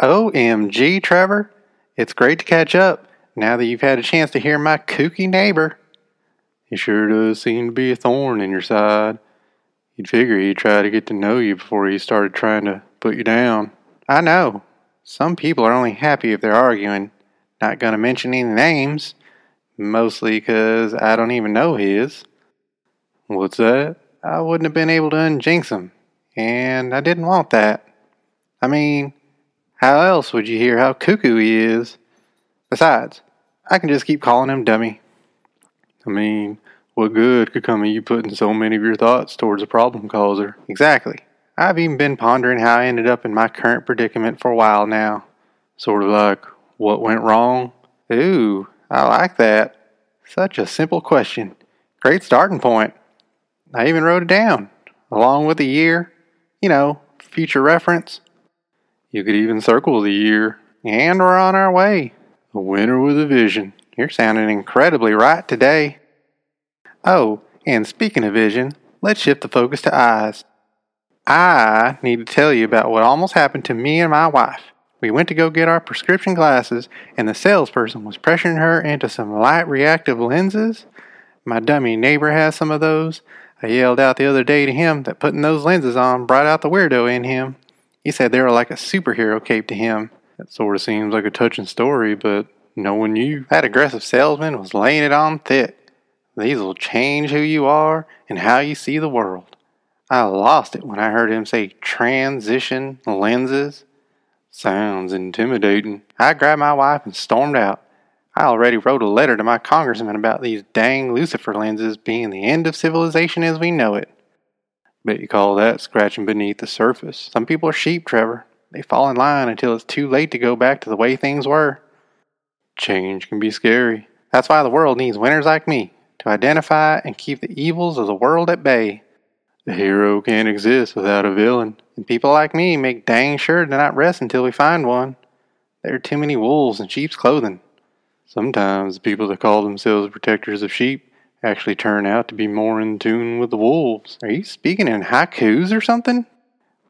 OMG, Trevor. It's great to catch up now that you've had a chance to hear my kooky neighbor. He sure does seem to be a thorn in your side. You'd figure he'd try to get to know you before he started trying to put you down. I know. Some people are only happy if they're arguing. Not going to mention any names. Mostly because I don't even know his. What's that? I wouldn't have been able to unjinx him. And I didn't want that. I mean, how else would you hear how cuckoo he is? Besides, I can just keep calling him dummy. I mean, what good could come of you putting so many of your thoughts towards a problem causer? Exactly. I've even been pondering how I ended up in my current predicament for a while now. Sort of like, what went wrong? Ooh, I like that. Such a simple question. Great starting point. I even wrote it down, along with the year. You know, future reference. You could even circle the year. And we're on our way. A winner with a vision. You're sounding incredibly right today. Oh, and speaking of vision, let's shift the focus to eyes. I need to tell you about what almost happened to me and my wife. We went to go get our prescription glasses, and the salesperson was pressuring her into some light reactive lenses. My dummy neighbor has some of those. I yelled out the other day to him that putting those lenses on brought out the weirdo in him. He said they were like a superhero cape to him. That sort of seems like a touching story, but no one knew. That aggressive salesman was laying it on thick. These will change who you are and how you see the world. I lost it when I heard him say transition lenses. Sounds intimidating. I grabbed my wife and stormed out. I already wrote a letter to my congressman about these dang Lucifer lenses being the end of civilization as we know it. Bet you call that scratching beneath the surface. Some people are sheep, Trevor. They fall in line until it's too late to go back to the way things were. Change can be scary. That's why the world needs winners like me, to identify and keep the evils of the world at bay. The hero can't exist without a villain, and people like me make dang sure to not rest until we find one. There are too many wolves in sheep's clothing. Sometimes people that call themselves protectors of sheep actually turn out to be more in tune with the wolves. Are you speaking in haikus or something?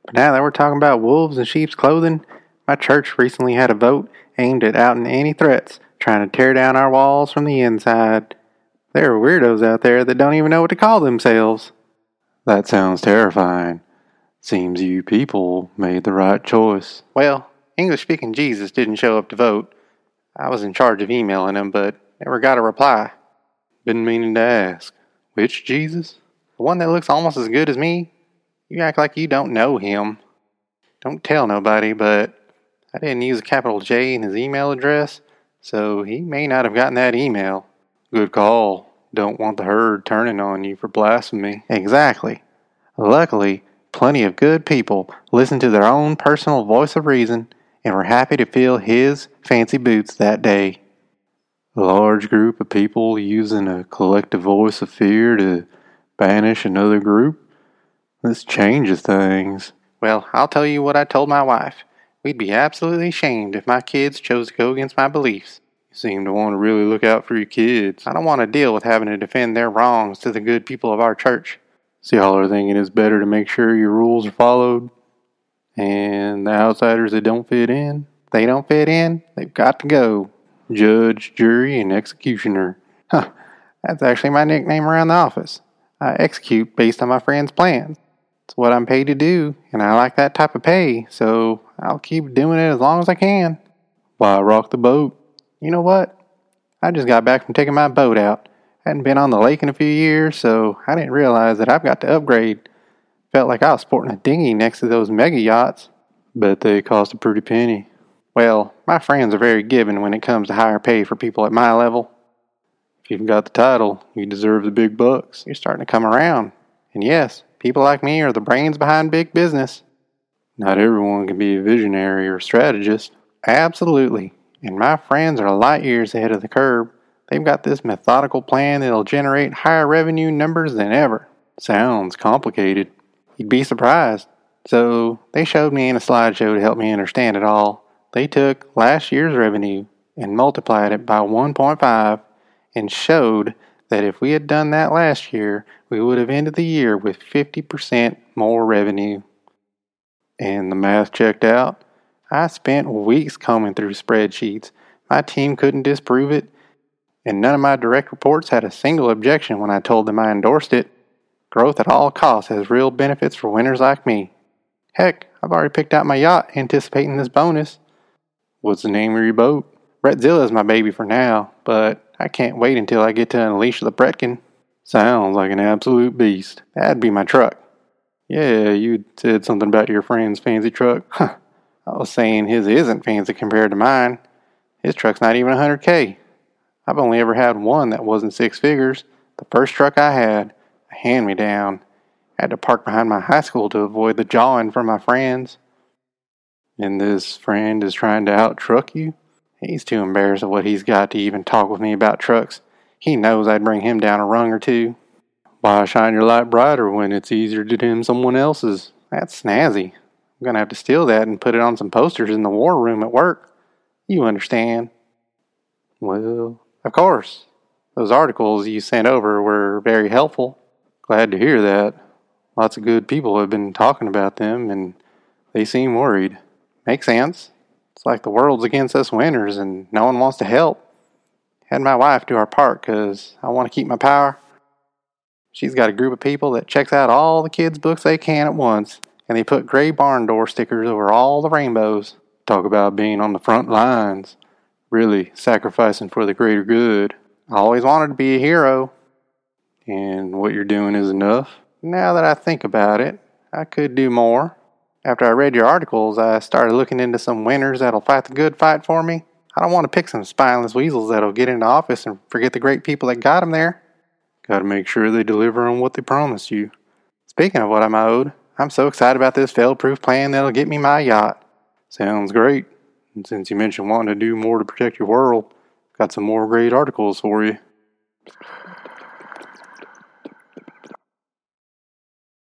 But now that we're talking about wolves in sheep's clothing, my church recently had a vote aimed at outing any threats trying to tear down our walls from the inside. There are weirdos out there that don't even know what to call themselves. That sounds terrifying. Seems you people made the right choice. Well, English-speaking Jesus didn't show up to vote. I was in charge of emailing him, but never got a reply. Been meaning to ask, which Jesus? The one that looks almost as good as me? You act like you don't know him. Don't tell nobody, but I didn't use a capital J in his email address, so he may not have gotten that email. Good call. Don't want the herd turning on you for blasphemy. Exactly. Luckily, plenty of good people listen to their own personal voice of reason and were happy to fill his fancy boots that day. A large group of people using a collective voice of fear to banish another group? This changes things. Well, I'll tell you what I told my wife. We'd be absolutely ashamed if my kids chose to go against my beliefs. You seem to want to really look out for your kids. I don't want to deal with having to defend their wrongs to the good people of our church. See, y'all are thinking it's better to make sure your rules are followed. And the outsiders that don't fit in, they've got to go. Judge, jury, and executioner. Huh, that's actually my nickname around the office. I execute based on my friend's plans. It's what I'm paid to do, and I like that type of pay, so I'll keep doing it as long as I can. Why rock the boat? You know what? I just got back from taking my boat out. Hadn't been on the lake in a few years, so I didn't realize that I've got to upgrade. Felt like I was sporting a dinghy next to those mega yachts. Bet they cost a pretty penny. Well, my friends are very giving when it comes to higher pay for people at my level. If you've got the title, you deserve the big bucks. You're starting to come around. And yes, people like me are the brains behind big business. Not everyone can be a visionary or strategist. Absolutely. And my friends are light years ahead of the curve. They've got this methodical plan that'll generate higher revenue numbers than ever. Sounds complicated. You'd be surprised. So, they showed me in a slideshow to help me understand it all. They took last year's revenue and multiplied it by 1.5 and showed that if we had done that last year, we would have ended the year with 50% more revenue. And the math checked out. I spent weeks combing through spreadsheets. My team couldn't disprove it, and none of my direct reports had a single objection when I told them I endorsed it. Growth at all costs has real benefits for winners like me. Heck, I've already picked out my yacht anticipating this bonus. What's the name of your boat? Bretzilla is my baby for now, but I can't wait until I get to unleash the Bretkin. Sounds like an absolute beast. That'd be my truck. Yeah, you said something about your friend's fancy truck. Huh. I was saying his isn't fancy compared to mine. His truck's not even 100K. I've only ever had one that wasn't six figures. The first truck I had, a hand-me-down. I had to park behind my high school to avoid the jawing from my friends. And this friend is trying to out-truck you? He's too embarrassed of what he's got to even talk with me about trucks. He knows I'd bring him down a rung or two. Why shine your light brighter when it's easier to dim someone else's? That's snazzy. I'm going to have to steal that and put it on some posters in the war room at work. You understand. Well, of course. Those articles you sent over were very helpful. Glad to hear that. Lots of good people have been talking about them, and they seem worried. Makes sense. It's like the world's against us winners, and no one wants to help. Had my wife do our part, because I want to keep my power. She's got a group of people that checks out all the kids' books they can at once, and they put gray barn door stickers over all the rainbows. Talk about being on the front lines. Really sacrificing for the greater good. I always wanted to be a hero. And what you're doing is enough. Now that I think about it, I could do more. After I read your articles, I started looking into some winners that'll fight the good fight for me. I don't want to pick some spineless weasels that'll get into office and forget the great people that got them there. Gotta make sure they deliver on what they promised you. Speaking of what I'm owed, I'm so excited about this fail-proof plan that'll get me my yacht. Sounds great. And since you mentioned wanting to do more to protect your world, got some more great articles for you.